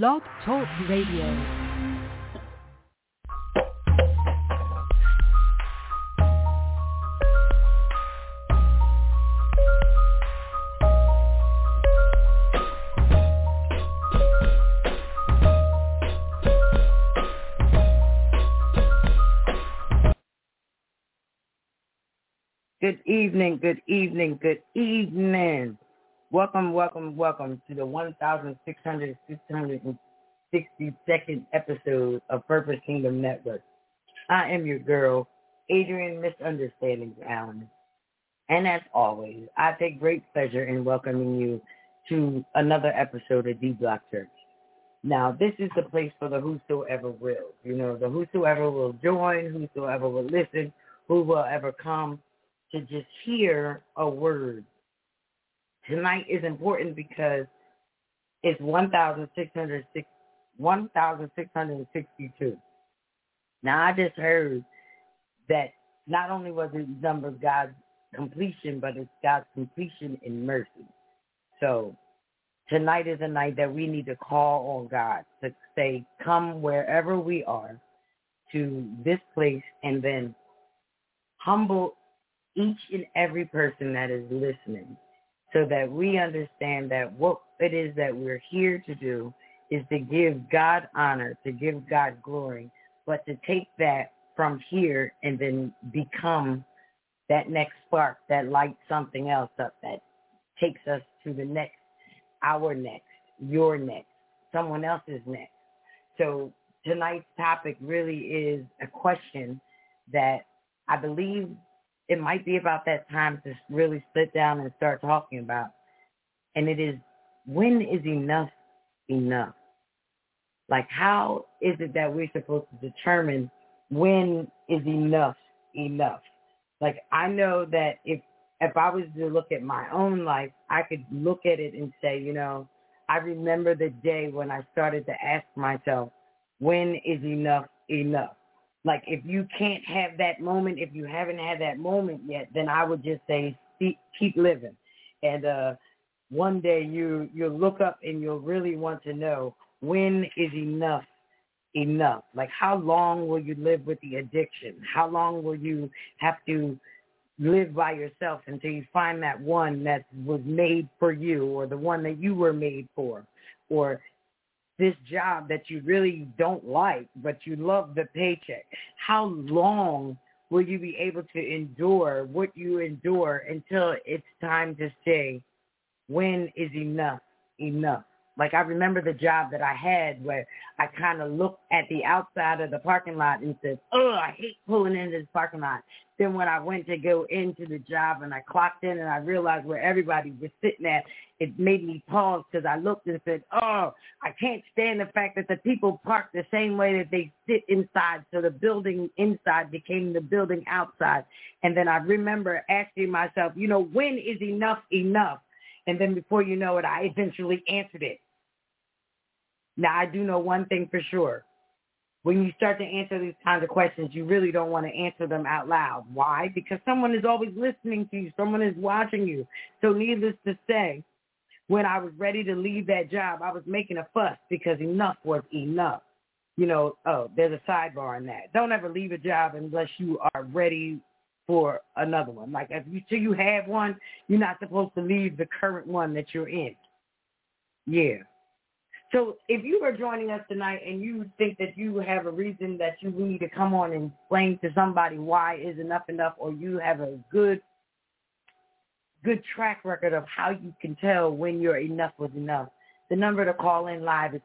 Blog Talk Radio. Good evening. Welcome to the 1,662nd episode of Purpose Kingdom Network. I am your girl, Adrienne Misunderstandings Allen. And as always, I take great pleasure in welcoming you to another episode of D-Block Church. Now, this is the place for the whosoever will. You know, the whosoever will join, whosoever will listen, who will ever come to just hear a word. Tonight is important because it's 1,662. Now, I just heard that not only was it number God's completion, but it's God's completion in mercy. So tonight is a night that we need to call on God to say, come wherever we are to this place, and then humble each and every person that is listening, so that we understand that what it is that we're here to do is to give God honor, to give God glory, but to take that from here and then become that next spark that lights something else up, that takes us to the next, our next, your next, someone else's next. So tonight's topic really is a question that I believe it might be about that time to really sit down and start talking about. And it is, when is enough enough? Like, how is it that we're supposed to determine when is enough enough? Like, I know that if I was to look at my own life, I could look at it and say, you know, I remember the day when I started to ask myself, when is enough enough? Like, if you can't have that moment, if you haven't had that moment yet, then I would just say, keep living. And one day you'll look up and you'll really want to know, when is enough enough? Like, how long will you live with the addiction? How long will you have to live by yourself until you find that one that was made for you, or the one that you were made for, or this job that you really don't like, but you love the paycheck? How long will you be able to endure what you endure until it's time to say, when is enough enough? Like, I remember the job that I had where I kind of looked at the outside of the parking lot and said, oh, I hate pulling into this parking lot. Then when I went to go into the job and I clocked in and I realized where everybody was sitting at, it made me pause, because I looked and said, oh, I can't stand the fact that the people park the same way that they sit inside. So the building inside became the building outside. And then I remember asking myself, you know, when is enough enough? And then before you know it, I eventually answered it. Now, I do know one thing for sure. When you start to answer these kinds of questions, you really don't want to answer them out loud. Why? Because someone is always listening to you. Someone is watching you. So needless to say, when I was ready to leave that job, I was making a fuss because enough was enough. You know, oh, there's a sidebar in that. Don't ever leave a job unless you are ready for another one. Like, until you have one, you're not supposed to leave the current one that you're in. Yeah. So if you are joining us tonight and you think that you have a reason that you need to come on and explain to somebody why is enough enough, or you have a good track record of how you can tell when your enough was enough, the number to call in live is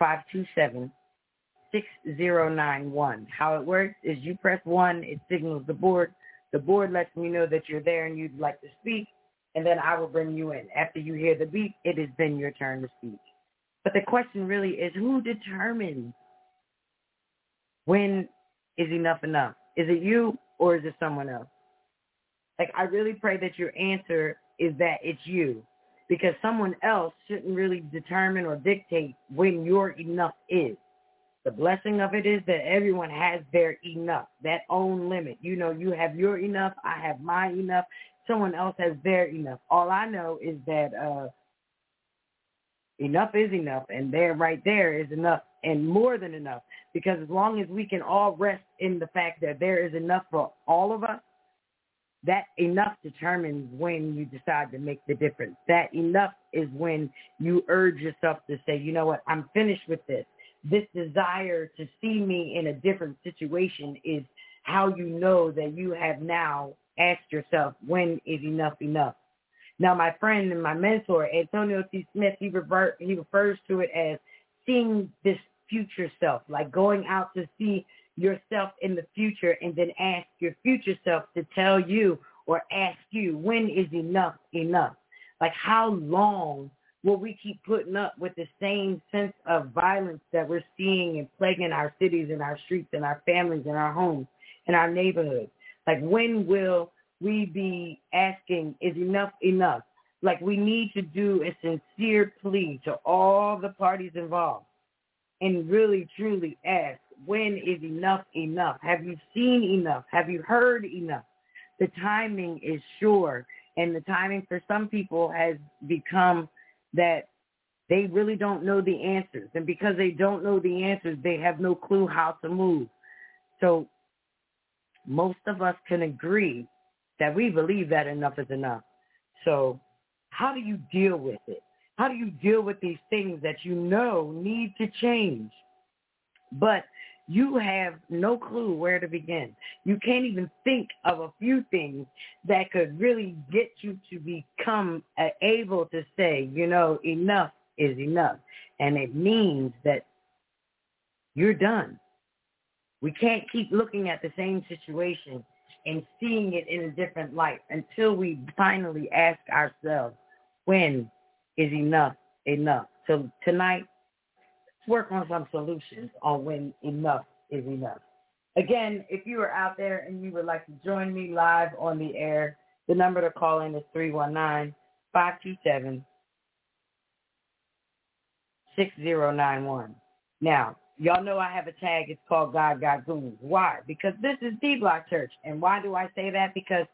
319-527-6091. How it works is you press 1, it signals the board. The board lets me know that you're there and you'd like to speak. And then I will bring you in. After you hear the beep, it has been your turn to speak. But the question really is, who determines when is enough enough? Is it you, or is it someone else? Like, I really pray that your answer is that it's you, because someone else shouldn't really determine or dictate when your enough is. The blessing of it is that everyone has their enough, that own limit. You know, you have your enough, I have my enough. Someone else has their enough. All I know is that Enough is enough, and there, right there, is enough, and more than enough, because as long as we can all rest in the fact that there is enough for all of us, that enough determines when you decide to make the difference. That enough is when you urge yourself to say, you know what, I'm finished with this. This desire to see me in a different situation is how you know that you have now asked yourself, when is enough enough? Now, my friend and my mentor, Antonio T. Smith, he refers to it as seeing this future self, like going out to see yourself in the future and then ask your future self to tell you or ask you, when is enough enough? Like, how long will we keep putting up with the same sense of violence that we're seeing and plaguing our cities and our streets and our families and our homes and our neighborhoods? Like, when will we be asking, is enough enough? Like, we need to do a sincere plea to all the parties involved and really, truly ask, when is enough enough? Have you seen enough? Have you heard enough? The timing is sure, and the timing for some people has become that they really don't know the answers. And because they don't know the answers, they have no clue how to move. So most of us can agree that we believe that enough is enough. So how do you deal with it? How do you deal with these things that you know need to change, but you have no clue where to begin? You can't even think of a few things that could really get you to become able to say, you know, enough is enough. And it means that you're done. We can't keep looking at the same situation and seeing it in a different light until we finally ask ourselves, when is enough enough? So tonight, let's work on some solutions on when enough is enough. Again, if you are out there and you would like to join me live on the air, the number to call in is 319-527-6091. Now, y'all know I have a tag. It's called God Got Goons. Why? Because this is D-Block Church. And why do I say that? Because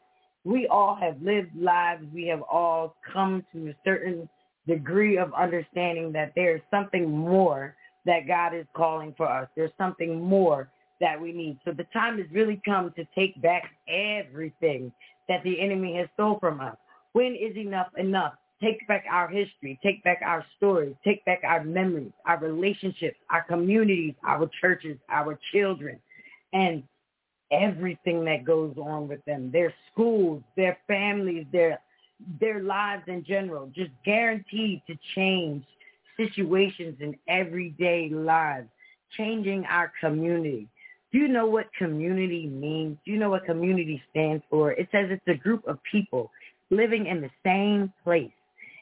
we all have lived lives. We have all come to a certain degree of understanding that there's something more that God is calling for us. There's something more that we need. So the time has really come to take back everything that the enemy has stole from us. When is enough enough? Take back our history, take back our stories, take back our memories, our relationships, our communities, our churches, our children, and everything that goes on with them, their schools, their families, their lives in general, just guaranteed to change situations in everyday lives, changing our community. Do you know what community means? Do you know what community stands for? It says it's a group of people living in the same place,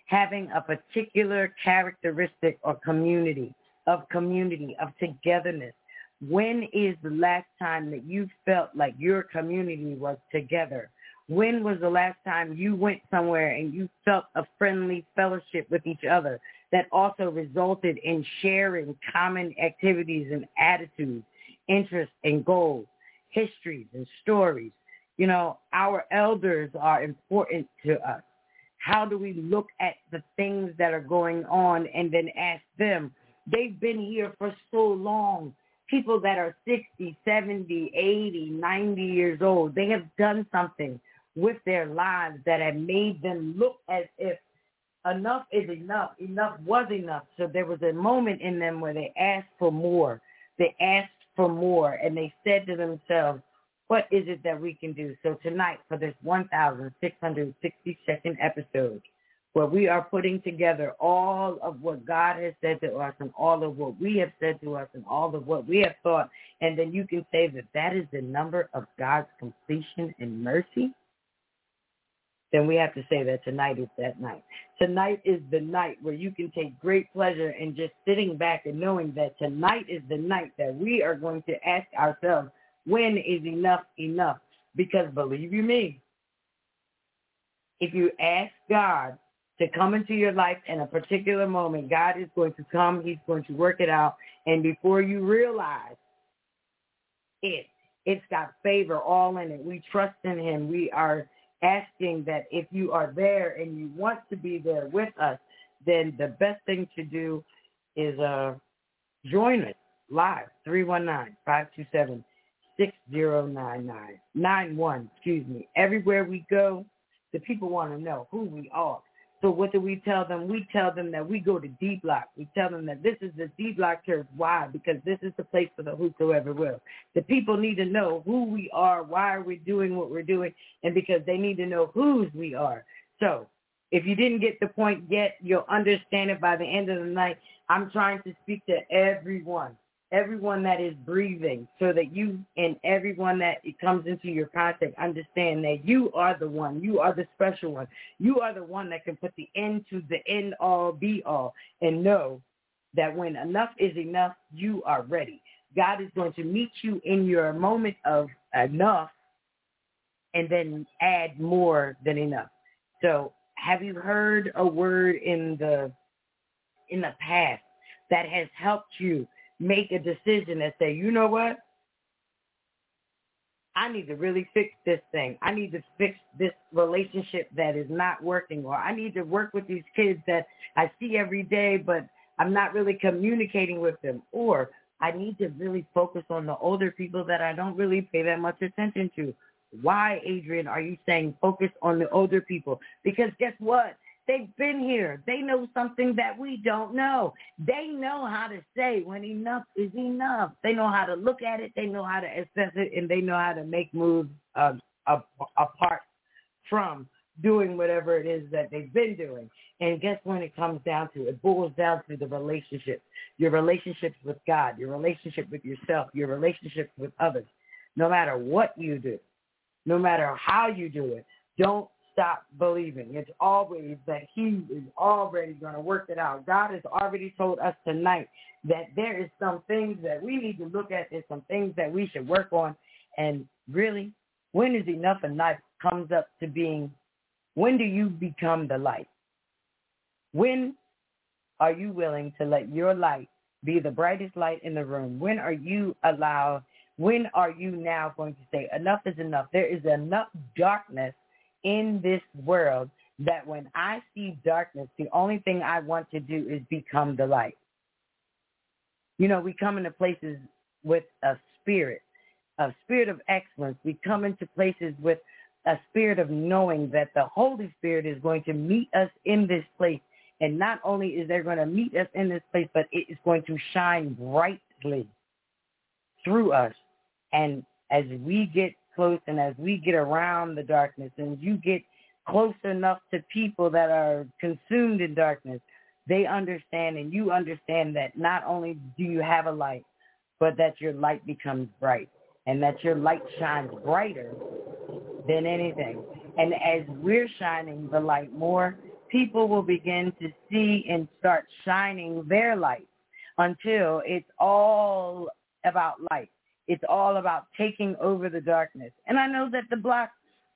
having a particular characteristic or community, of togetherness. When is the last time that you felt like your community was together? When was the last time you went somewhere and you felt a friendly fellowship with each other that also resulted in sharing common activities and attitudes, interests and goals, histories and stories? You know, our elders are important to us. How do we look at the things that are going on and then ask them? They've been here for so long. People that are 60, 70, 80, 90 years old, they have done something with their lives that have made them look as if enough is enough, enough was enough. So there was a moment in them where they asked for more. They asked for more, and they said to themselves, what is it that we can do? So tonight, for this 1,662nd episode, where we are putting together all of what God has said to us and all of what we have said to us and all of what we have thought, and then you can say that that is the number of God's completion and mercy, then we have to say that tonight is that night. Tonight is the night where you can take great pleasure in just sitting back and knowing that tonight is the night that we are going to ask ourselves, when is enough enough? Because believe you me, if you ask God to come into your life in a particular moment, God is going to come. He's going to work it out. And before you realize it, it's got favor all in it. We trust in him. We are asking that if you are there and you want to be there with us, then the best thing to do is join us live, 319-527-6091, Everywhere we go, the people want to know who we are. So what do we tell them? We tell them that we go to D-Block. We tell them that this is the D-Block Church. Why? Because this is the place for the whosoever will. The people need to know who we are, why we're doing what we're doing, and because they need to know whose we are. So if you didn't get the point yet, you'll understand it by the end of the night. I'm trying to speak to everyone that is breathing, so that you and everyone that comes into your contact understand that you are the one. You are the special one. You are the one that can put the end to the end all be all, and know that when enough is enough, you are ready. God is going to meet you in your moment of enough and then add more than enough. So have you heard a word in the past that has helped you make a decision and say, you know what? I need to really fix this thing. I need to fix this relationship that is not working, or I need to work with these kids that I see every day, but I'm not really communicating with them, or I need to really focus on the older people that I don't really pay that much attention to. Why, Adrienne, are you saying focus on the older people? Because guess what? They've been here. They know something that we don't know. They know how to say when enough is enough. They know how to look at it. They know how to assess it, and they know how to make moves apart from doing whatever it is that they've been doing. And guess when it comes down to? It boils down to the relationship, your relationships with God, your relationship with yourself, your relationships with others. No matter what you do, no matter how you do it, don't stop believing. It's always that he is already going to work it out. God has already told us tonight that there is some things that we need to look at and some things that we should work on. And really, when is enough enough comes up to being, when do you become the light? When are you willing to let your light be the brightest light in the room? When are you now going to say enough is enough? There is enough darkness in this world that when I see darkness, the only thing I want to do is become the light. You know, we come into places with a spirit of excellence. We come into places with a spirit of knowing that the Holy Spirit is going to meet us in this place. And not only is they going to meet us in this place, but it is going to shine brightly through us. And as we get close and as we get around the darkness and you get close enough to people that are consumed in darkness, they understand and you understand that not only do you have a light, but that your light becomes bright and that your light shines brighter than anything. And as we're shining the light more, people will begin to see and start shining their light until it's all about light. It's all about taking over the darkness. And I know that the block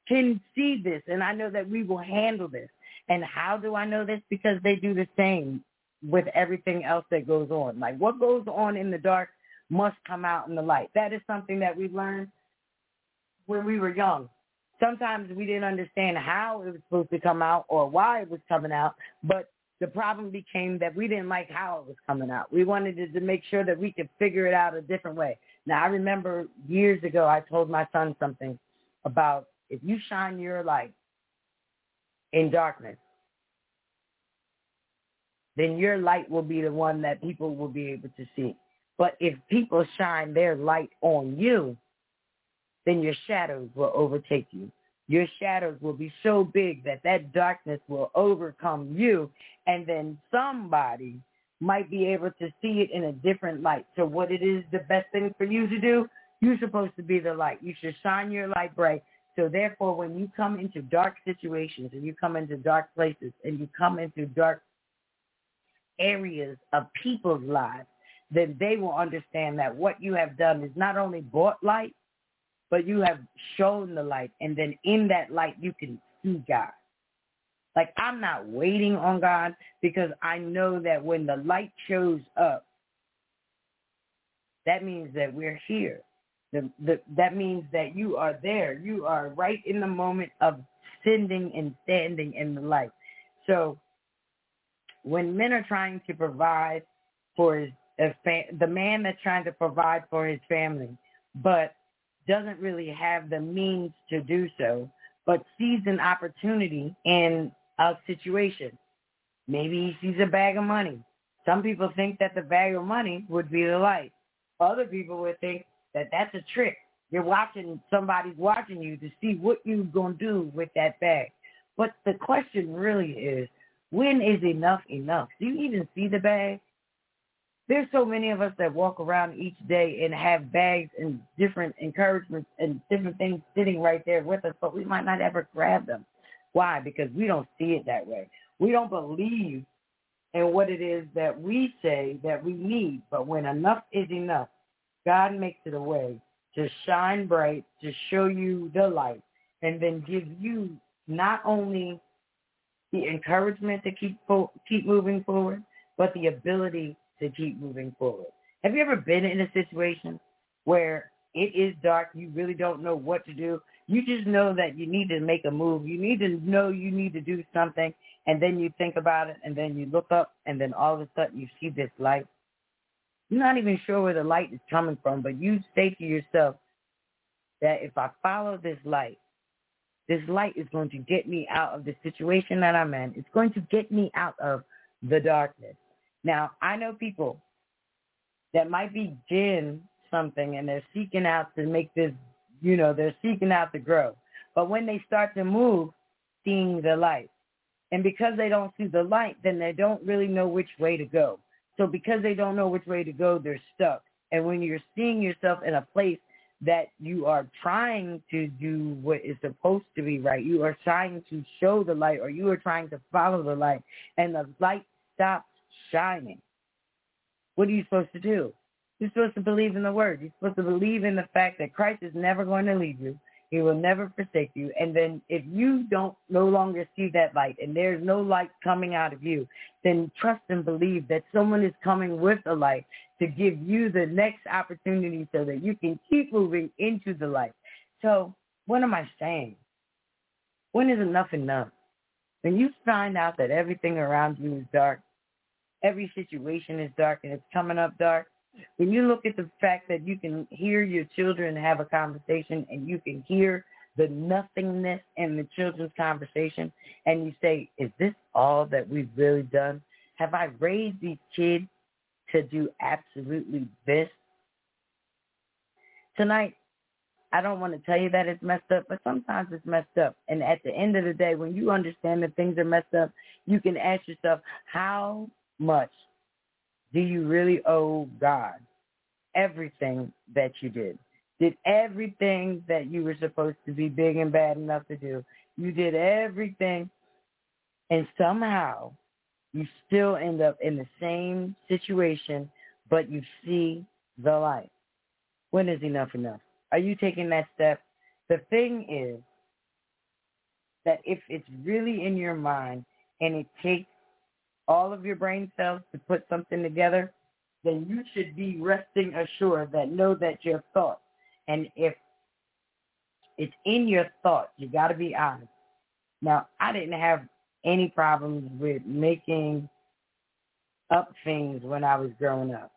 can see this, and I know that we will handle this. And how do I know this? Because they do the same with everything else that goes on. Like what goes on in the dark must come out in the light. That is something that we learned when we were young. Sometimes we didn't understand how it was supposed to come out or why it was coming out, but the problem became that we didn't like how it was coming out. We wanted to make sure that we could figure it out a different way. Now, I remember years ago, I told my son something about if you shine your light in darkness, then your light will be the one that people will be able to see. But if people shine their light on you, then your shadows will overtake you. Your shadows will be so big that that darkness will overcome you, and then somebody might be able to see it in a different light. So what it is the best thing for you to do, you're supposed to be the light. You should shine your light bright. So therefore, when you come into dark situations and you come into dark places and you come into dark areas of people's lives, then they will understand that what you have done is not only brought light, but you have shown the light, and then in that light, you can see God. Like, I'm not waiting on God because I know that when the light shows up, that means that we're here. That means that you are there. You are right in the moment of sending and standing in the light. So when men are trying to provide for the man that's trying to provide for his family, but doesn't really have the means to do so, but sees an opportunity in a situation. Maybe he sees a bag of money. Some people think that the bag of money would be the light. Other people would think that that's a trick. You're watching, somebody's watching you to see what you're going to do with that bag. But the question really is, when is enough enough? Do you even see the bag? There's so many of us that walk around each day and have bags and different encouragements and different things sitting right there with us, but we might not ever grab them. Why? Because we don't see it that way. We don't believe in what it is that we say that we need. But when enough is enough, God makes it a way to shine bright, to show you the light, and then give you not only the encouragement to keep moving forward, but the ability to keep moving forward. Have you ever been in a situation where it is dark, you really don't know what to do? You just know that you need to make a move. You need to know you need to do something, and then you think about it, and then you look up, and then all of a sudden you see this light. You're not even sure where the light is coming from, but you say to yourself that if I follow this light is going to get me out of the situation that I'm in. It's going to get me out of the darkness. Now, I know people that might begin something and they're seeking out to make this, you know, they're seeking out to grow. But when they start to move, seeing the light. And because they don't see the light, then they don't really know which way to go. So because they don't know which way to go, they're stuck. And when you're seeing yourself in a place that you are trying to do what is supposed to be right, you are trying to show the light or you are trying to follow the light, and the light stops shining, what are you supposed to do? You're supposed to believe in the word. You're supposed to believe in the fact that Christ is never going to leave you. He will never forsake you. And then if you don't no longer see that light and there's no light coming out of you, then trust and believe that someone is coming with the light to give you the next opportunity so that you can keep moving into the light. So what am I saying? When is enough enough? When you find out that everything around you is dark, every situation is dark and it's coming up dark, when you look at the fact that you can hear your children have a conversation and you can hear the nothingness in the children's conversation and you say, is this all that we've really done? Have I raised these kids to do absolutely this? Tonight, I don't want to tell you that it's messed up, but sometimes it's messed up. And at the end of the day, when you understand that things are messed up, you can ask yourself, how much do you really owe God everything that you did? Did everything that you were supposed to be big and bad enough to do? You did everything, and somehow you still end up in the same situation, but you see the light. When is enough enough? Are you taking that step? The thing is that if it's really in your mind and it takes all of your brain cells to put something together, then you should be resting assured that know that your thoughts, and if it's in your thoughts, you got to be honest. Now, I didn't have any problems with making up things when I was growing up.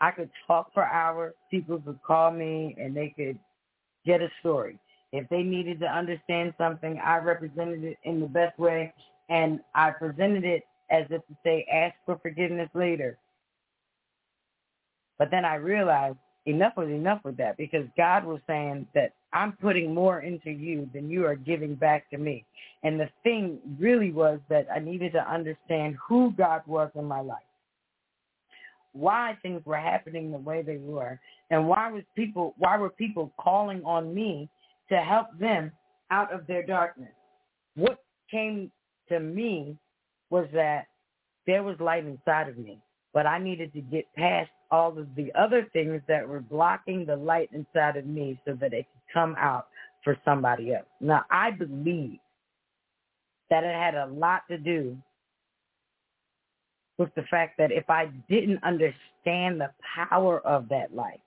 I could talk for hours. People could call me and they could get a story. If they needed to understand something, I represented it in the best way, and I presented it as if to say, ask for forgiveness later. But then I realized enough was enough with that, because God was saying that I'm putting more into you than you are giving back to me. And the thing really was that I needed to understand who God was in my life, why things were happening the way they were, and why were people calling on me to help them out of their darkness. What came to me was that there was light inside of me, but I needed to get past all of the other things that were blocking the light inside of me so that it could come out for somebody else. Now, I believe that it had a lot to do with the fact that if I didn't understand the power of that light,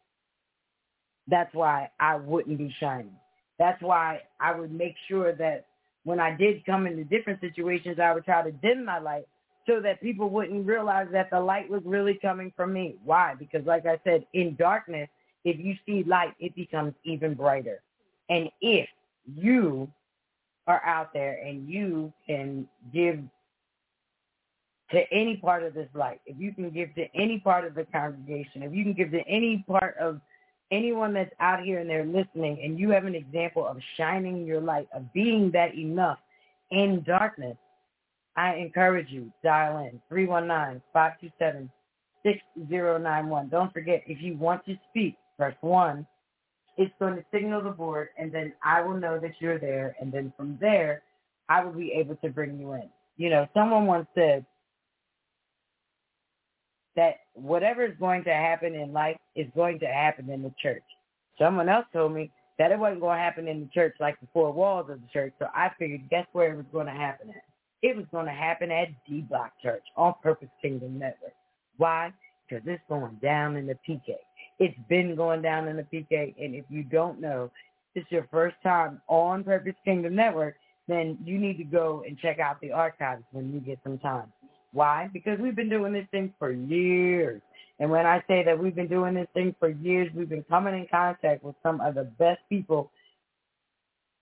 that's why I wouldn't be shining. That's why I would make sure that when I did come into different situations, I would try to dim my light so that people wouldn't realize that the light was really coming from me. Why? Because like I said, in darkness, if you see light, it becomes even brighter. And if you are out there and you can give to any part of this light, if you can give to any part of the congregation, if you can give to any part of anyone that's out here and they're listening, and you have an example of shining your light, of being that enough in darkness, I encourage you, dial in 319-527-6091. Don't forget, if you want to speak, press 1. It's going to signal the board, and then I will know that you're there, and then from there, I will be able to bring you in. You know, someone once said that whatever is going to happen in life is going to happen in the church. Someone else told me that it wasn't going to happen in the church, like the four walls of the church, so I figured guess where it was going to happen at? It was going to happen at D-Block Church on Purpose Kingdom Network. Why? Because it's going down in the PK. It's been going down in the PK, and if you don't know, it's your first time on Purpose Kingdom Network, then you need to go and check out the archives when you get some time. Why? Because we've been doing this thing for years. And when I say that we've been doing this thing for years, we've been coming in contact with some of the best people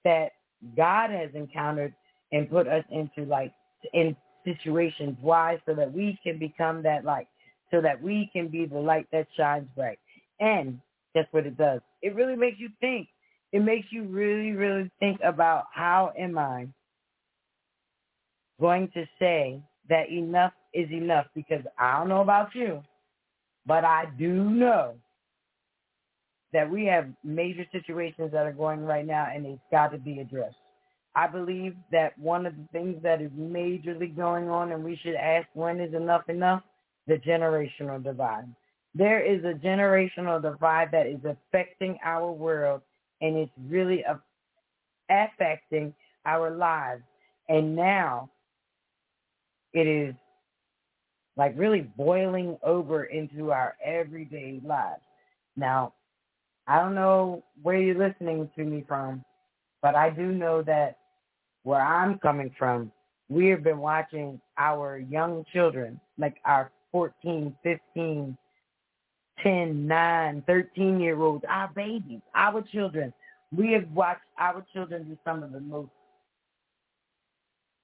that God has encountered and put us into, like, in situations. Why? So that we can become that light, so that we can be the light that shines bright. And that's what it does. It really makes you think. It makes you really, really think about how am I going to say that enough is enough, because I don't know about you, but I do know that we have major situations that are going right now, and it's got to be addressed. I believe that one of the things that is majorly going on, and we should ask when is enough enough, the generational divide. There is a generational divide that is affecting our world, and it's really affecting our lives. And now it is like really boiling over into our everyday lives. Now, I don't know where you're listening to me from, but I do know that where I'm coming from, we have been watching our young children, like our 14, 15, 10, 9, 13-year-olds, our babies, our children. We have watched our children do some of the most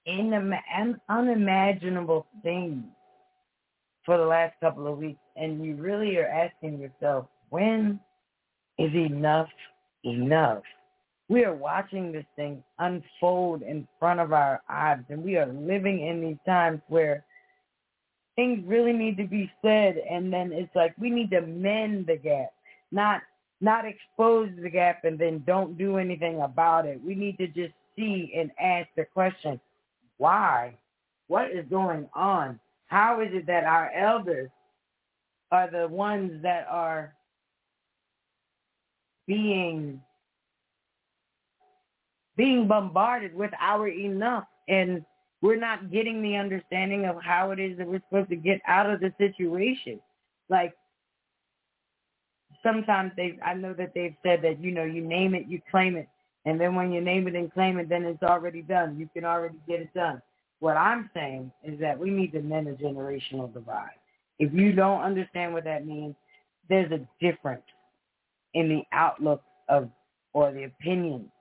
unimaginable things for the last couple of weeks. And you really are asking yourself, when is enough enough? We are watching this thing unfold in front of our eyes, and we are living in these times where things really need to be said, and then it's like we need to mend the gap, not expose the gap and then don't do anything about it. We need to just see and ask the question, why? What is going on? How is it that our elders are the ones that are being bombarded with our enough, and we're not getting the understanding of how it is that we're supposed to get out of the situation? Like, sometimes I know that they've said that, you know, you name it, you claim it, and then when you name it and claim it, then it's already done. You can already get it done. What I'm saying is that we need to mend a generational divide. If you don't understand what that means, there's a difference in the outlook of, or the opinion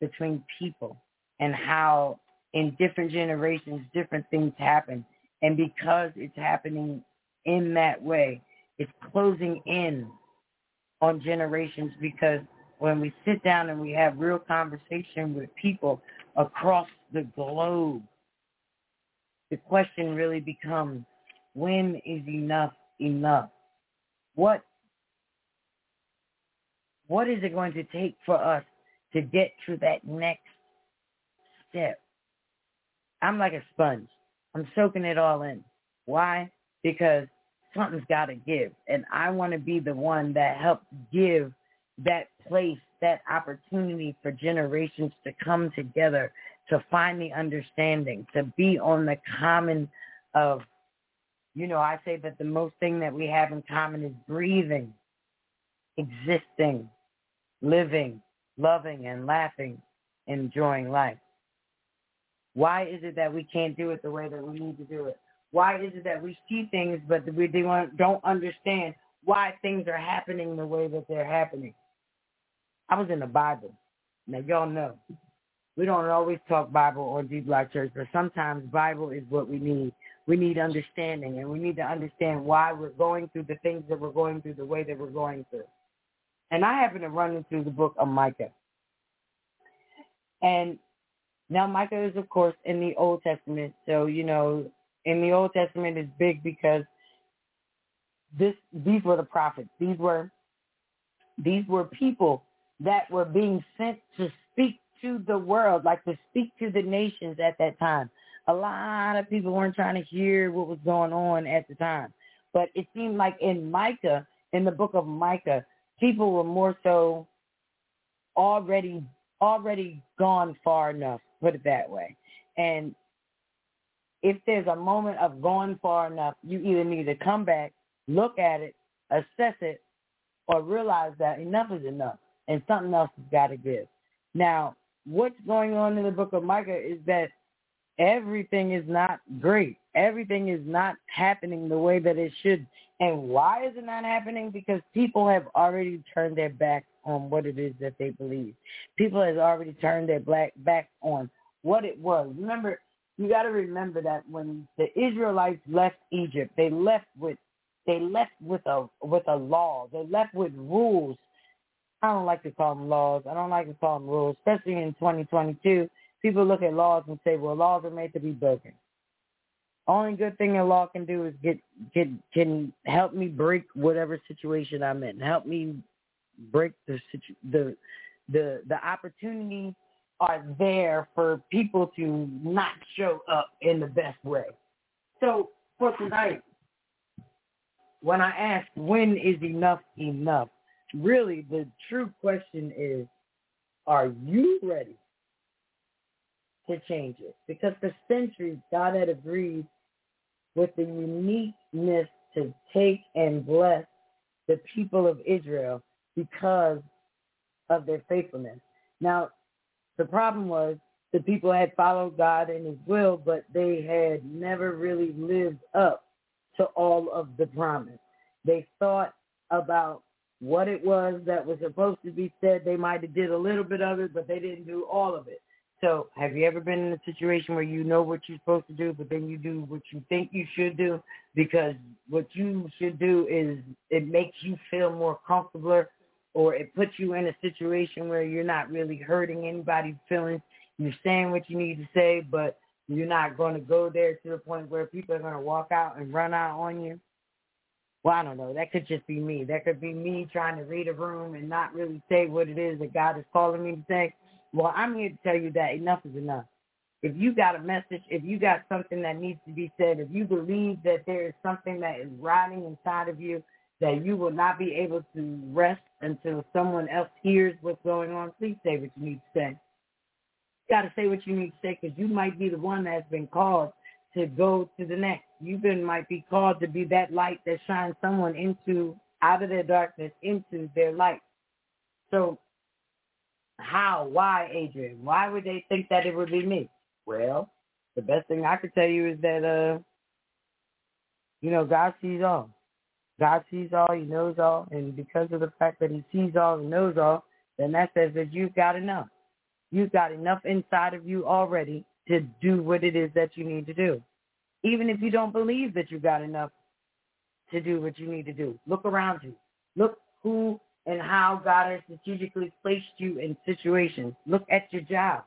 between people, and how in different generations, different things happen. And because it's happening in that way, it's closing in on generations, because when we sit down and we have real conversation with people across the globe, the question really becomes, when is enough enough? What is it going to take for us to get to that next step? I'm like a sponge. I'm soaking it all in. Why? Because something's got to give. And I want to be the one that helps give that place, that opportunity for generations to come together, to find the understanding, to be on the common of, you know, I say that the most thing that we have in common is breathing, existing, living, loving and laughing, enjoying life. Why is it that we can't do it the way that we need to do it? Why is it that we see things, but we don't understand why things are happening the way that they're happening? I was in the Bible. Now, y'all know, we don't always talk Bible or D-Block Church, but sometimes Bible is what we need. We need understanding, and we need to understand why we're going through the things that we're going through the way that we're going through. And I happen to run into the book of Micah. And now Micah is, of course, in the Old Testament. So, you know, in the Old Testament is big because these were the prophets. These were people that were being sent to speak to the world, like to speak to the nations at that time. A lot of people weren't trying to hear what was going on at the time. But it seemed like in the book of Micah, people were more so already gone far enough, put it that way. And if there's a moment of gone far enough, you either need to come back, look at it, assess it, or realize that enough is enough and something else has got to give. Now, what's going on in the book of Micah is that everything is not great. Everything is not happening the way that it should. And why is it not happening? Because people have already turned their back on what it is that they believe. People have already turned their back on what it was. Remember, you got to remember that when the Israelites left Egypt, they left with a law. They left with rules. I don't like to call them laws. I don't like to call them rules, especially in 2022. People look at laws and say, well, laws are made to be broken. Only good thing a law can do is can help me break whatever situation I'm in, help me break the opportunities are there for people to not show up in the best way. So for tonight, when I ask when is enough enough, really the true question is, are you ready to change it? Because for centuries, God had agreed with the uniqueness to take and bless the people of Israel because of their faithfulness. Now, the problem was the people had followed God and his will, but they had never really lived up to all of the promise. They thought about what it was that was supposed to be said. They might have did a little bit of it, but they didn't do all of it. So have you ever been in a situation where you know what you're supposed to do, but then you do what you think you should do because what you should do is it makes you feel more comfortable, or it puts you in a situation where you're not really hurting anybody's feelings. You're saying what you need to say, but you're not going to go there to the point where people are going to walk out and run out on you. Well, I don't know. That could just be me. That could be me trying to read a room and not really say what it is that God is calling me to say. Well, I'm here to tell you that enough is enough. If you got a message, if you got something that needs to be said, if you believe that there is something that is rotting inside of you, that you will not be able to rest until someone else hears what's going on, please say what you need to say. You got to say what you need to say, because you might be the one that's been called to go to the next. You might be called to be that light that shines someone out of their darkness into their light. So, how? Why, Adrienne? Why would they think that it would be me? Well, the best thing I could tell you is that, God sees all. God sees all, he knows all, and because of the fact that he sees all and knows all, then that says that you've got enough. You've got enough inside of you already to do what it is that you need to do. Even if you don't believe that you've got enough to do what you need to do, look around you. Look who and how God has strategically placed you in situations. Look at your job.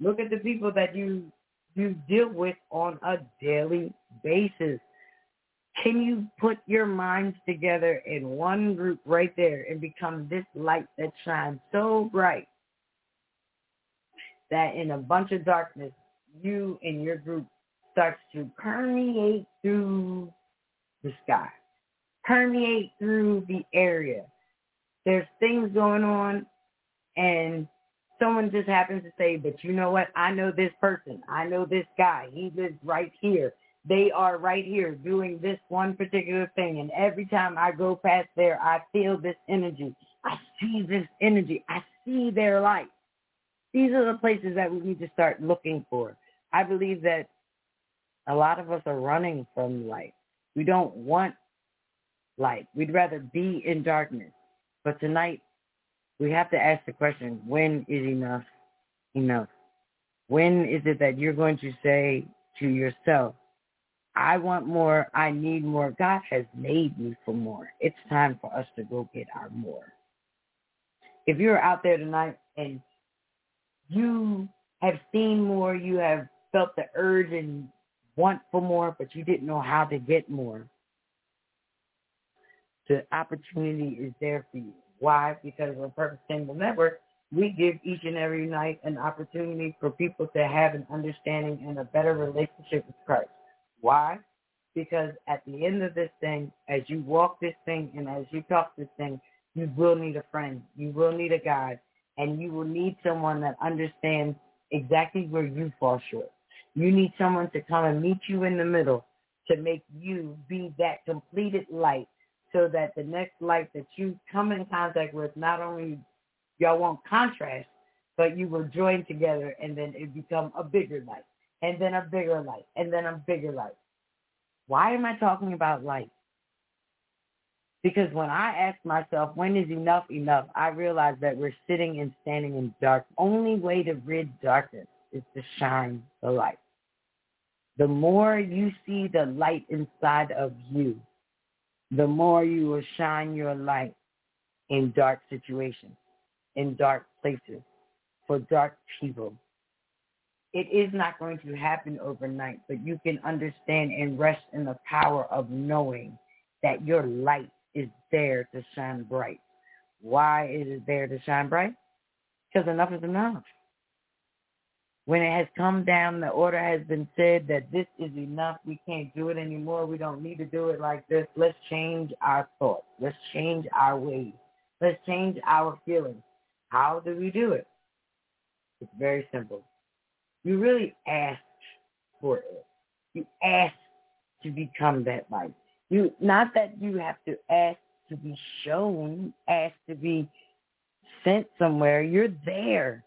Look at the people that you deal with on a daily basis. Can you put your minds together in one group right there and become this light that shines so bright that in a bunch of darkness, you and your group starts to permeate through the sky, permeate through the area? There's things going on, and someone just happens to say, but you know what? I know this person. I know this guy. He lives right here. They are right here doing this one particular thing, and every time I go past there, I feel this energy. I see this energy. I see their light. These are the places that we need to start looking for. I believe that A lot of us are running from light. We don't want light. We'd rather be in darkness. But tonight, we have to ask the question, when is enough enough? When is it that you're going to say to yourself, I want more, I need more. God has made me for more. It's time for us to go get our more. If you're out there tonight and you have seen more, you have felt the urge and want for more, but you didn't know how to get more, the opportunity is there for you. Why? Because on Purpose Kingdom Network, we give each and every night an opportunity for people to have an understanding and a better relationship with Christ. Why? Because at the end of this thing, as you walk this thing and as you talk this thing, you will need a friend. You will need a guide. And you will need someone that understands exactly where you fall short. You need someone to come and meet you in the middle to make you be that completed light so that the next light that you come in contact with, not only y'all won't contrast, but you will join together and then it become a bigger light. And then a bigger light, and then a bigger light. Why am I talking about light? Because when I ask myself, when is enough enough, I realize that we're sitting and standing in dark. Only way to rid darkness is to shine the light. The more you see the light inside of you, the more you will shine your light in dark situations, in dark places, for dark people. It is not going to happen overnight, but you can understand and rest in the power of knowing that your light is there to shine bright. Why is it there to shine bright? Because enough is enough. When it has come down, the order has been said that this is enough. We can't do it anymore. We don't need to do it like this. Let's change our thoughts. Let's change our ways. Let's change our feelings. How do we do it? It's very simple. You really asked for it. You asked to become that light. You, not that you have to ask to be shown, ask to be sent somewhere. You're there.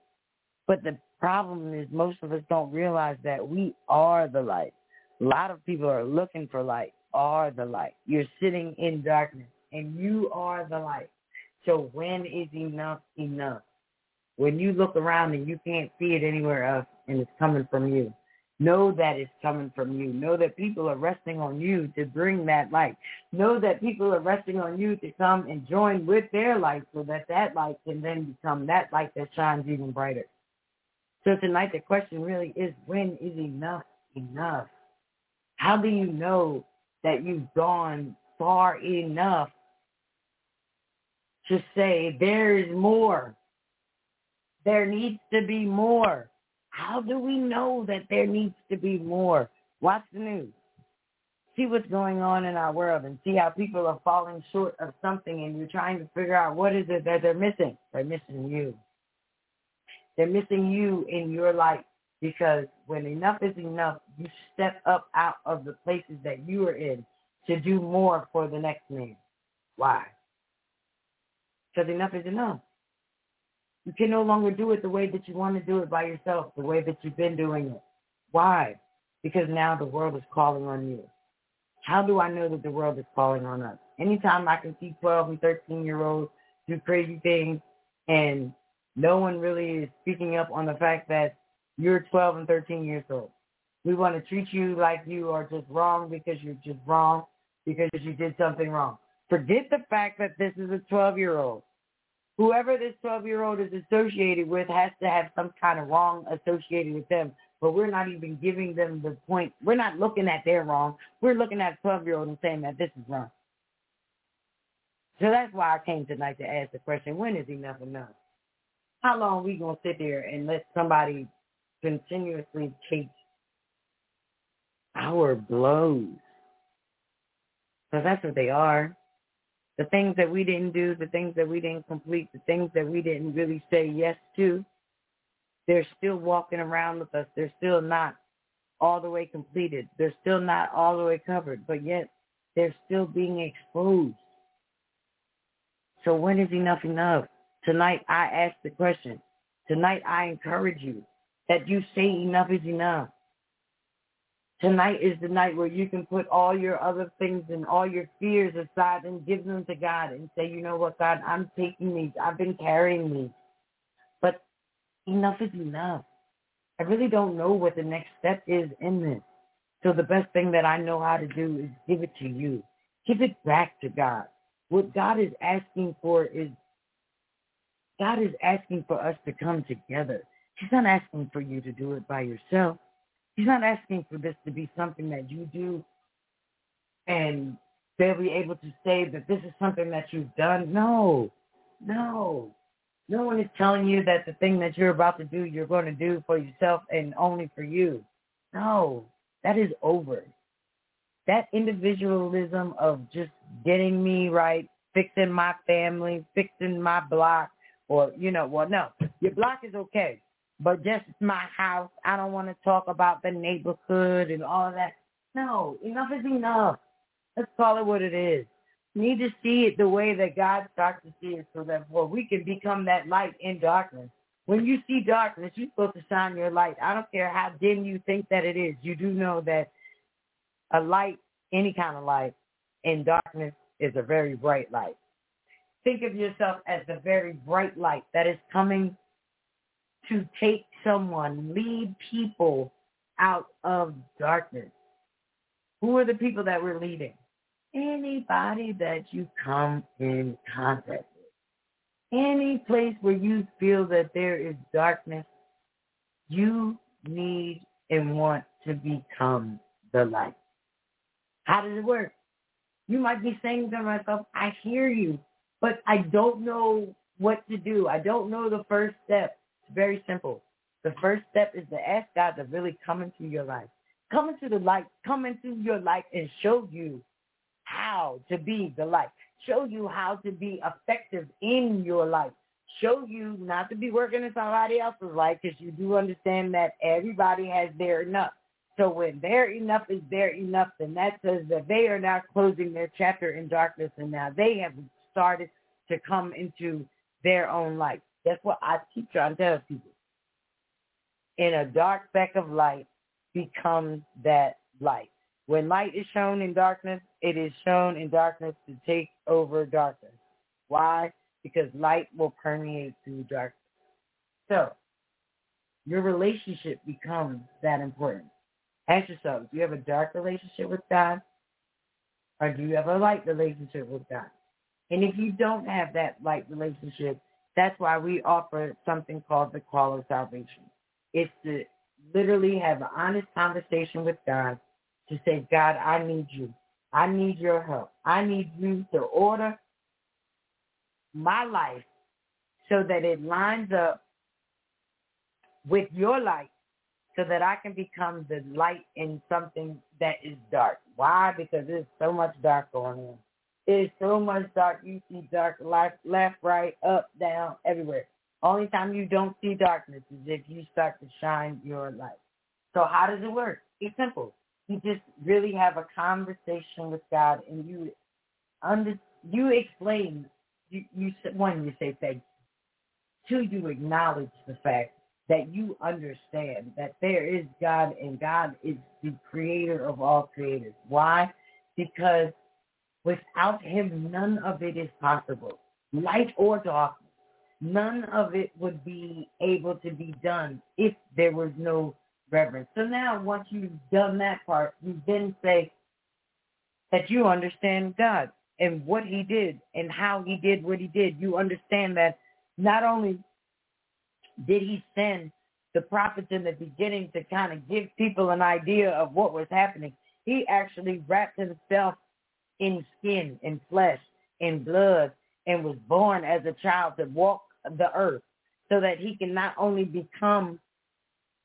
But the problem is most of us don't realize that we are the light. A lot of people are looking for light, are the light. You're sitting in darkness, and you are the light. So when is enough enough? When you look around and you can't see it anywhere else, and it's coming from you. Know that it's coming from you. Know that people are resting on you to bring that light. Know that people are resting on you to come and join with their light so that that light can then become that light that shines even brighter. So tonight the question really is, when is enough enough? How do you know that you've gone far enough to say there is more? There needs to be more. How do we know that there needs to be more? Watch the news. See what's going on in our world and see how people are falling short of something and you're trying to figure out what is it that they're missing. They're missing you. They're missing you in your life because when enough is enough, you step up out of the places that you are in to do more for the next man. Why? Because enough is enough. You can no longer do it the way that you want to do it by yourself, the way that you've been doing it. Why? Because now the world is calling on you. How do I know that the world is calling on us? Anytime I can see 12 and 13-year-olds do crazy things and no one really is speaking up on the fact that you're 12 and 13 years old. We want to treat you like you are just wrong because you're just wrong because you did something wrong. Forget the fact that this is a 12-year-old. Whoever this 12-year-old is associated with has to have some kind of wrong associated with them, but we're not even giving them the point. We're not looking at their wrong. We're looking at 12-year-old and saying that this is wrong. So that's why I came tonight to ask the question, when is enough enough? How long are we going to sit there and let somebody continuously take our blows? Because that's what they are. The things that we didn't do, the things that we didn't complete, the things that we didn't really say yes to, they're still walking around with us. They're still not all the way completed. They're still not all the way covered, but yet they're still being exposed. So when is enough enough? Tonight I ask the question. Tonight I encourage you that you say enough is enough. Tonight is the night where you can put all your other things and all your fears aside and give them to God and say, you know what, God, I'm taking these. I've been carrying these. But enough is enough. I really don't know what the next step is in this. So the best thing that I know how to do is give it to you. Give it back to God. What God is asking for is, God is asking for us to come together. He's not asking for you to do it by yourself. He's not asking for this to be something that you do and they'll be able to say that this is something that you've done. No. No one is telling you that the thing that you're about to do, you're going to do for yourself and only for you. No, that is over. That individualism of just getting me right, fixing my family, fixing my block, or, you know, well, no, your block is okay. But just my house, I don't want to talk about the neighborhood and all of that. No, enough is enough. Let's call it what it is. We need to see it the way that God starts to see it so that we can become that light in darkness. When you see darkness, you're supposed to shine your light. I don't care how dim you think that it is. You do know that a light, any kind of light, in darkness is a very bright light. Think of yourself as the very bright light that is coming to take someone, lead people out of darkness. Who are the people that we're leading? Anybody that you come in contact with. Any place where you feel that there is darkness, you need and want to become the light. How does it work? You might be saying to myself, I hear you, but I don't know what to do. I don't know the first step. Very simple. The first step is to ask God to really come into your life. Come into the light. Come into your life and show you how to be the light. Show you how to be effective in your life. Show you not to be working in somebody else's life, because you do understand that everybody has their enough. So when their enough, then that says that they are now closing their chapter in darkness, and now they have started to come into their own light. That's what I keep trying to tell people. In a dark speck of light becomes that light. When light is shown in darkness, it is shown in darkness to take over darkness. Why? Because light will permeate through darkness. So your relationship becomes that important. Ask yourself, do you have a dark relationship with God? Or do you have a light relationship with God? And if you don't have that light relationship, that's why we offer something called the call of salvation. It's to literally have an honest conversation with God to say, God, I need you. I need your help. I need you to order my life so that it lines up with your light so that I can become the light in something that is dark. Why? Because there's so much dark going on. There's so much dark. You see dark left, right, up, down, everywhere. Only time you don't see darkness is if you start to shine your light. So how does it work? It's simple. You just really have a conversation with God, and you explain. One, you say thank you. Two, you acknowledge the fact that you understand that there is God, and God is the creator of all creators. Why? Because without him, none of it is possible. Light or darkness, none of it would be able to be done if there was no reverence. So now once you've done that part, you then say that you understand God and what he did and how he did what he did. You understand that not only did he send the prophets in the beginning to kind of give people an idea of what was happening, he actually wrapped himself in skin, in flesh, in blood, and was born as a child to walk the earth so that he can not only become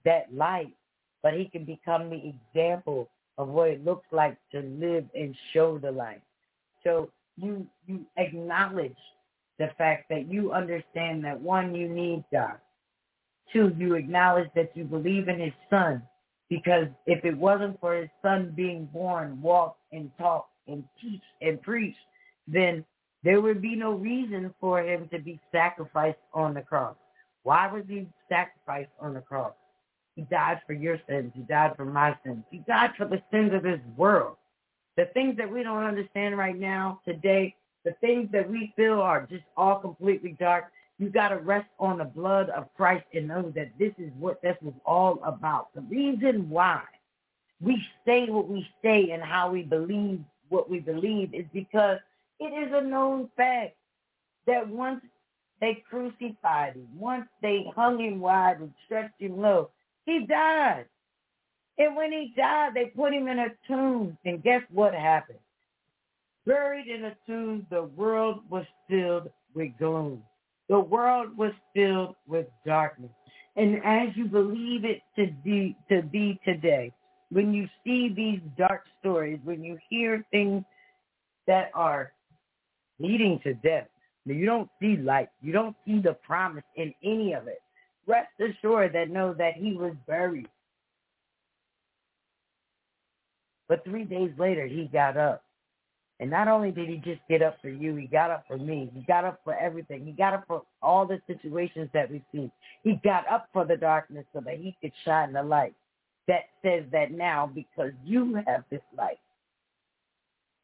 that light, but he can become the example of what it looks like to live and show the light. So you acknowledge the fact that you understand that, one, you need God. Two, you acknowledge that you believe in his son, because if it wasn't for his son being born, walk, and talk, and teach and preach, then there would be no reason for him to be sacrificed on the cross. Why was he sacrificed on the cross? He died for your sins. He died for my sins. He died for the sins of this world. The things that we don't understand right now, today, the things that we feel are just all completely dark, you got to rest on the blood of Christ and know that this is what this was all about. The reason why we say what we say and how we believe what we believe is because it is a known fact that once they crucified him, once they hung him wide and stretched him low, he died. And when he died, they put him in a tomb. And guess what happened? Buried in a tomb, the world was filled with gloom. The world was filled with darkness. And as you believe it to be today, when you see these dark stories, when you hear things that are leading to death, you don't see light. You don't see the promise in any of it. Rest assured that know that he was buried. But 3 days later, he got up. And not only did he just get up for you, he got up for me. He got up for everything. He got up for all the situations that we see. He got up for the darkness so that he could shine the light. That says that now because you have this light,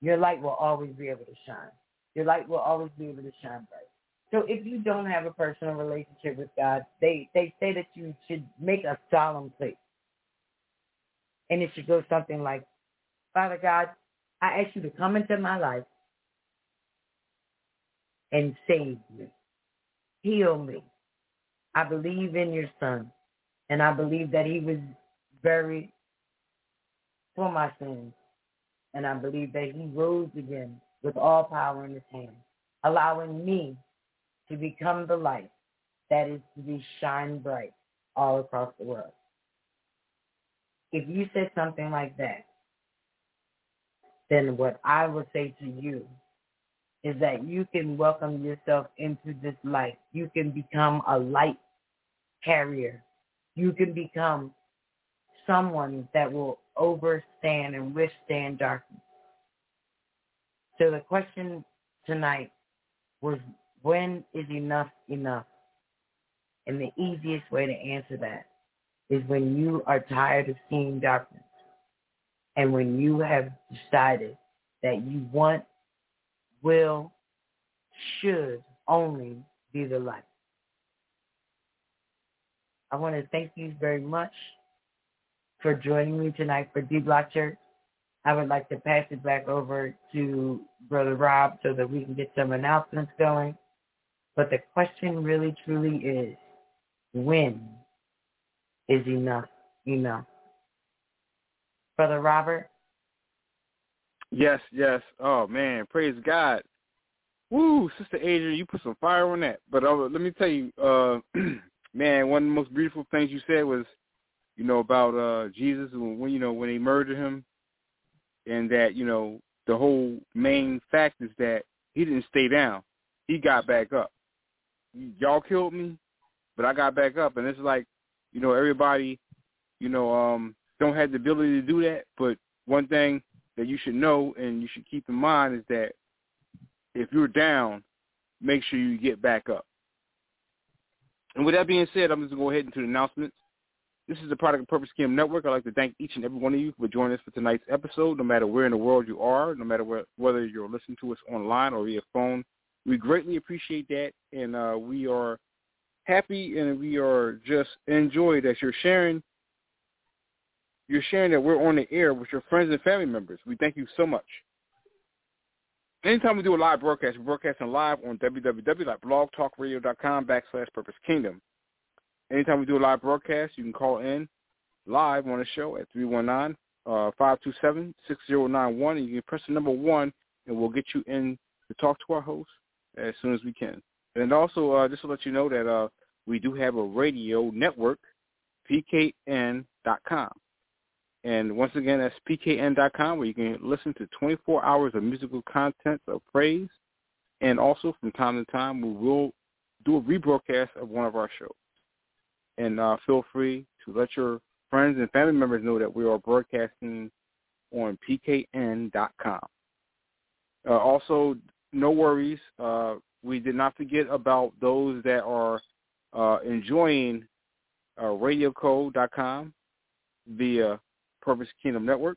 your light will always be able to shine. Your light will always be able to shine bright. So if you don't have a personal relationship with God, they say that you should make a solemn plea. And it should go something like, Father God, I ask you to come into my life and save me. Heal me. I believe in your son, and I believe that he was buried for my sins, and I believe that he rose again with all power in his hand, allowing me to become the light that is to be shined bright all across the world. If you said something like that, then what I will say to you is that you can welcome yourself into this light. You can become a light carrier. You can become someone that will overstand and withstand darkness. So the question tonight was, when is enough enough? And the easiest way to answer that is when you are tired of seeing darkness. And when you have decided that you want, will, should only be the light. I want to thank you very much for joining me tonight for D-Block Church. I would like to pass it back over to Brother Rob so that we can get some announcements going. But the question really, truly is, when is enough enough? Brother Robert? Yes. Oh, man. Praise God. Woo, Sister Adrienne, you put some fire on that. But let me tell you, man, one of the most beautiful things you said was, you know, about Jesus when they murdered him, and that, you know, the whole main fact is that he didn't stay down. He got back up. Y'all killed me, but I got back up. And it's like, you know, everybody, you know, don't have the ability to do that, but one thing that you should know and you should keep in mind is that if you're down, make sure you get back up. And with that being said, I'm just going to go ahead into the announcements. This is the product of Purpose Kingdom Network. I'd like to thank each and every one of you for joining us for tonight's episode, no matter where in the world you are, no matter whether you're listening to us online or via phone. We greatly appreciate that, and we are happy and we are just enjoyed that you're sharing that we're on the air with your friends and family members. We thank you so much. Anytime we do a live broadcast, we're broadcasting live on www.blogtalkradio.com/Purpose Kingdom. Anytime we do a live broadcast, you can call in live on the show at 319-527-6091, and you can press the number 1, and we'll get you in to talk to our host as soon as we can. And also, just to let you know that we do have a radio network, pkn.com. And once again, that's pkn.com, where you can listen to 24 hours of musical content of praise. And also, from time to time, we will do a rebroadcast of one of our shows. And feel free to let your friends and family members know that we are broadcasting on pkn.com. Also, no worries. We did not forget about those that are enjoying radiocode.com via Purpose Kingdom Network.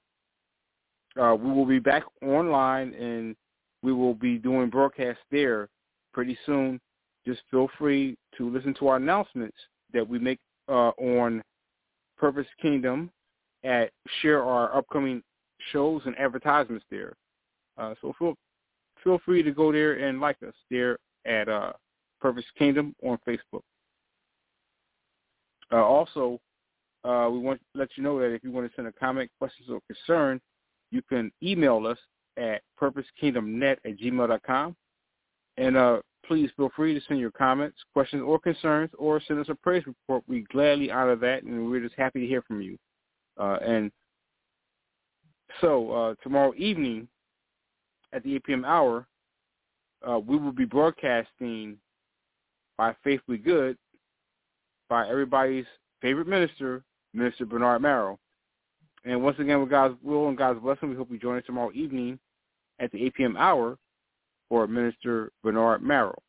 We will be back online, and we will be doing broadcasts there pretty soon. Just feel free to listen to our announcements that we make on Purpose Kingdom and share our upcoming shows and advertisements there. So feel free to go there and like us there at Purpose Kingdom on Facebook. Also, we want to let you know that if you want to send a comment, questions, or concern, you can email us at purposekingdomnet@gmail.com. And please feel free to send your comments, questions, or concerns, or send us a praise report. We gladly honor that, and we're just happy to hear from you. And so tomorrow evening at the 8 p.m. hour, we will be broadcasting By Faith We Good by everybody's favorite minister, Minister Bernard Merrill. And once again, with God's will and God's blessing, we hope you join us tomorrow evening at the 8 p.m. hour for Minister Bernard Merrill.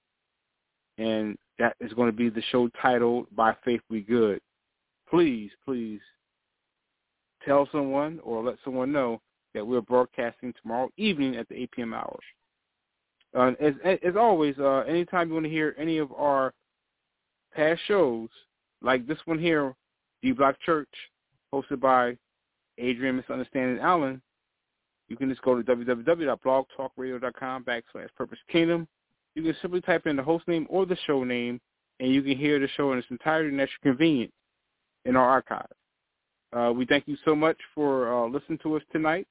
And that is going to be the show titled By Faith We Good. Please, please tell someone or let someone know that we're broadcasting tomorrow evening at the 8 p.m. hour. As always, anytime you want to hear any of our past shows, like this one here, D-Block Church, hosted by Adrienne Misunderstandings Allen, you can just go to www.blogtalkradio.com/Purpose Kingdom. You can simply type in the host name or the show name, and you can hear the show in its entirety and at your convenience in our archive. We thank you so much for listening to us tonight,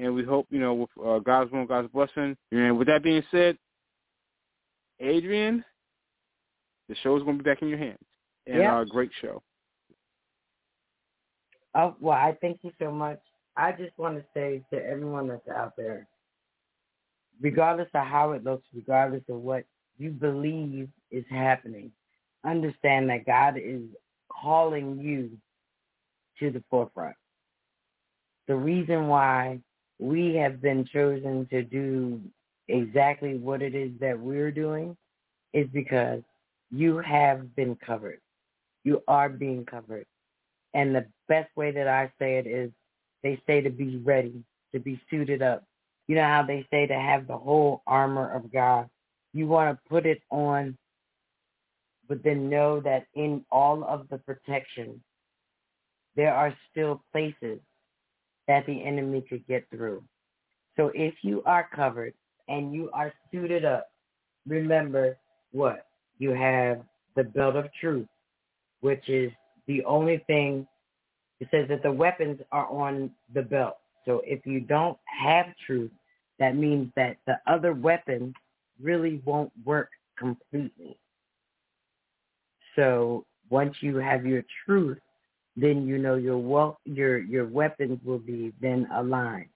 and we hope, with God's will and God's blessing. And with that being said, Adrienne, the show is going to be back in your hands. And yep. A great show. Oh, well, I thank you so much. I just want to say to everyone that's out there, regardless of how it looks, regardless of what you believe is happening, understand that God is calling you to the forefront. The reason why we have been chosen to do exactly what it is that we're doing is because you have been covered. You are being covered. And the best way that I say it is they say to be ready, to be suited up. You know how they say to have the whole armor of God. You want to put it on, but then know that in all of the protection, there are still places that the enemy could get through. So if you are covered and you are suited up, remember what? You have the belt of truth, which is the only thing. It says that the weapons are on the belt. So if you don't have truth, that means that the other weapons really won't work completely. So once you have your truth, then you know your weapons will be then aligned.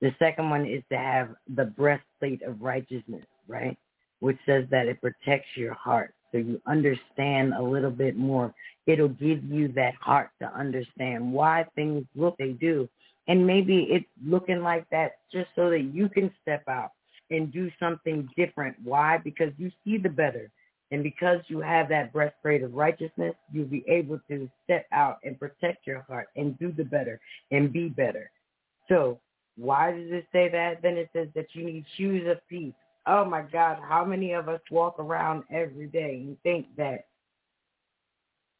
The second one is to have the breastplate of righteousness, right? Which says that it protects your heart. So you understand a little bit more. It'll give you that heart to understand why things look they do. And maybe it's looking like that just so that you can step out and do something different. Why? Because you see the better. And because you have that breastplate of righteousness, you'll be able to step out and protect your heart and do the better and be better. So why does it say that? Then it says that you need shoes of peace. Oh, my God, how many of us walk around every day and think that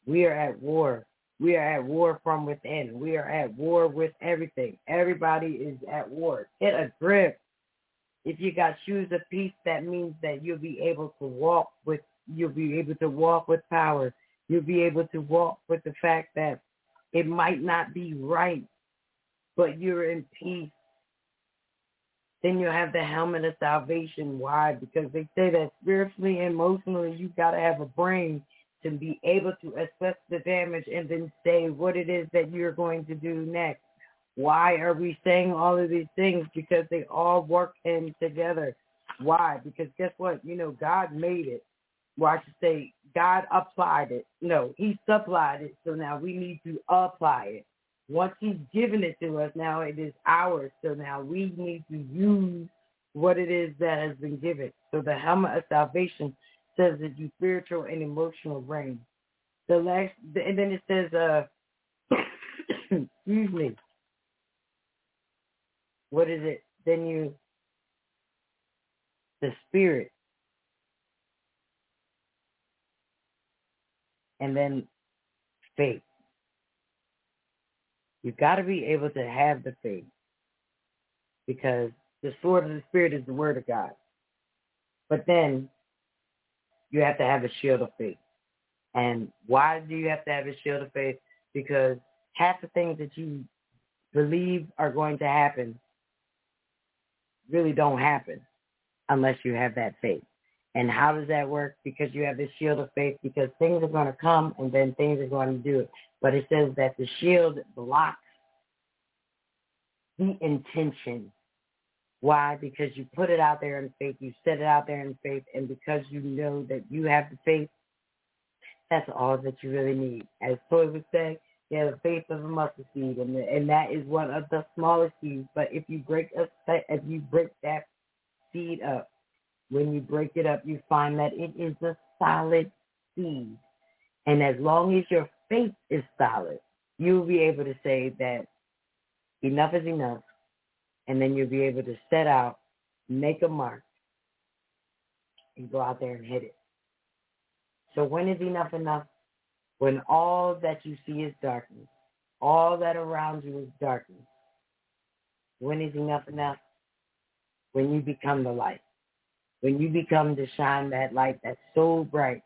we are at war? We are at war from within. We are at war with everything. Everybody is at war. Get a grip. If you got shoes of peace, that means that you'll be able to walk with power. You'll be able to walk with the fact that it might not be right, but you're in peace. Then you have the helmet of salvation. Why? Because they say that spiritually and emotionally, you got to have a brain to be able to assess the damage and then say what it is that you're going to do next. Why are we saying all of these things? Because they all work in together. Why? Because guess what? God made it. Well, I should say God applied it. No, he supplied it. So now we need to apply it. Once he's given it to us, now it is ours. So now we need to use what it is that has been given. So the helmet of salvation says that you spiritual and emotional brain. The last, and then it says, excuse me. What is it? Then you, the spirit. And then faith. You've got to be able to have the faith, because the sword of the spirit is the word of God. But then you have to have a shield of faith. And why do you have to have a shield of faith? Because half the things that you believe are going to happen really don't happen unless you have that faith. And how does that work? Because you have this shield of faith, because things are going to come and then things are going to do it. But it says that the shield blocks the intention. Why? Because you put it out there in faith, you set it out there in faith, and because you know that you have the faith, that's all that you really need. As Toy would say, you have the faith of a mustard seed, and that is one of the smallest seeds. But if you break that seed up, when you break it up, you find that it is a solid seed. And as long as your faith is solid, you'll be able to say that enough is enough. And then you'll be able to set out, make a mark, and go out there and hit it. So when is enough enough? When all that you see is darkness, all that around you is darkness. When is enough enough? When you become the light. When you become to shine that light that's so bright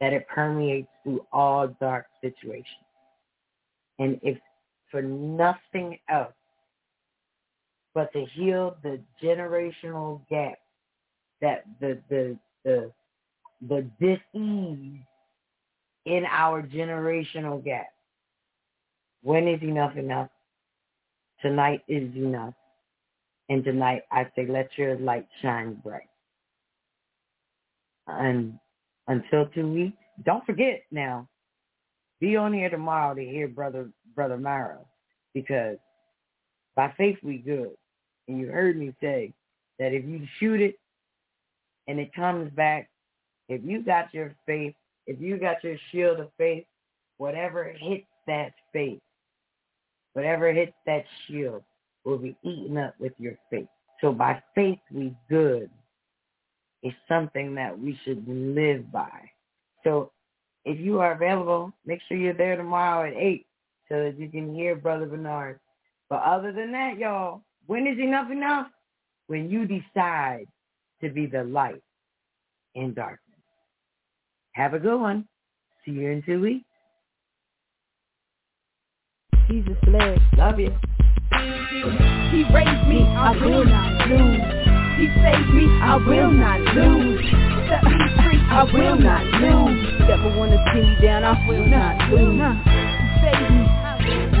that it permeates through all dark situations. And if for nothing else but to heal the generational gap, that the dis-ease in our generational gap. When is enough enough? Tonight is enough. And tonight I say, let your light shine bright. And until 2 weeks, don't forget now, be on here tomorrow to hear Brother Merrill, because by faith we good. And you heard me say that if you shoot it and it comes back, if you got your faith, if you got your shield of faith, whatever hits that faith, whatever hits that shield will be eaten up with your faith. So by faith we good is something that we should live by. So if you are available, make sure you're there tomorrow at 8 so that you can hear Brother Bernard. But other than that, y'all, when is enough enough? When you decide to be the light in darkness. Have a good one. See you in 2 weeks. Jesus bless. Love you. He raised me. I will not lose. He saved me, I will not lose. Set me free, I will not lose. Never wanna see me down, I will not lose. He saved me, I will not lose.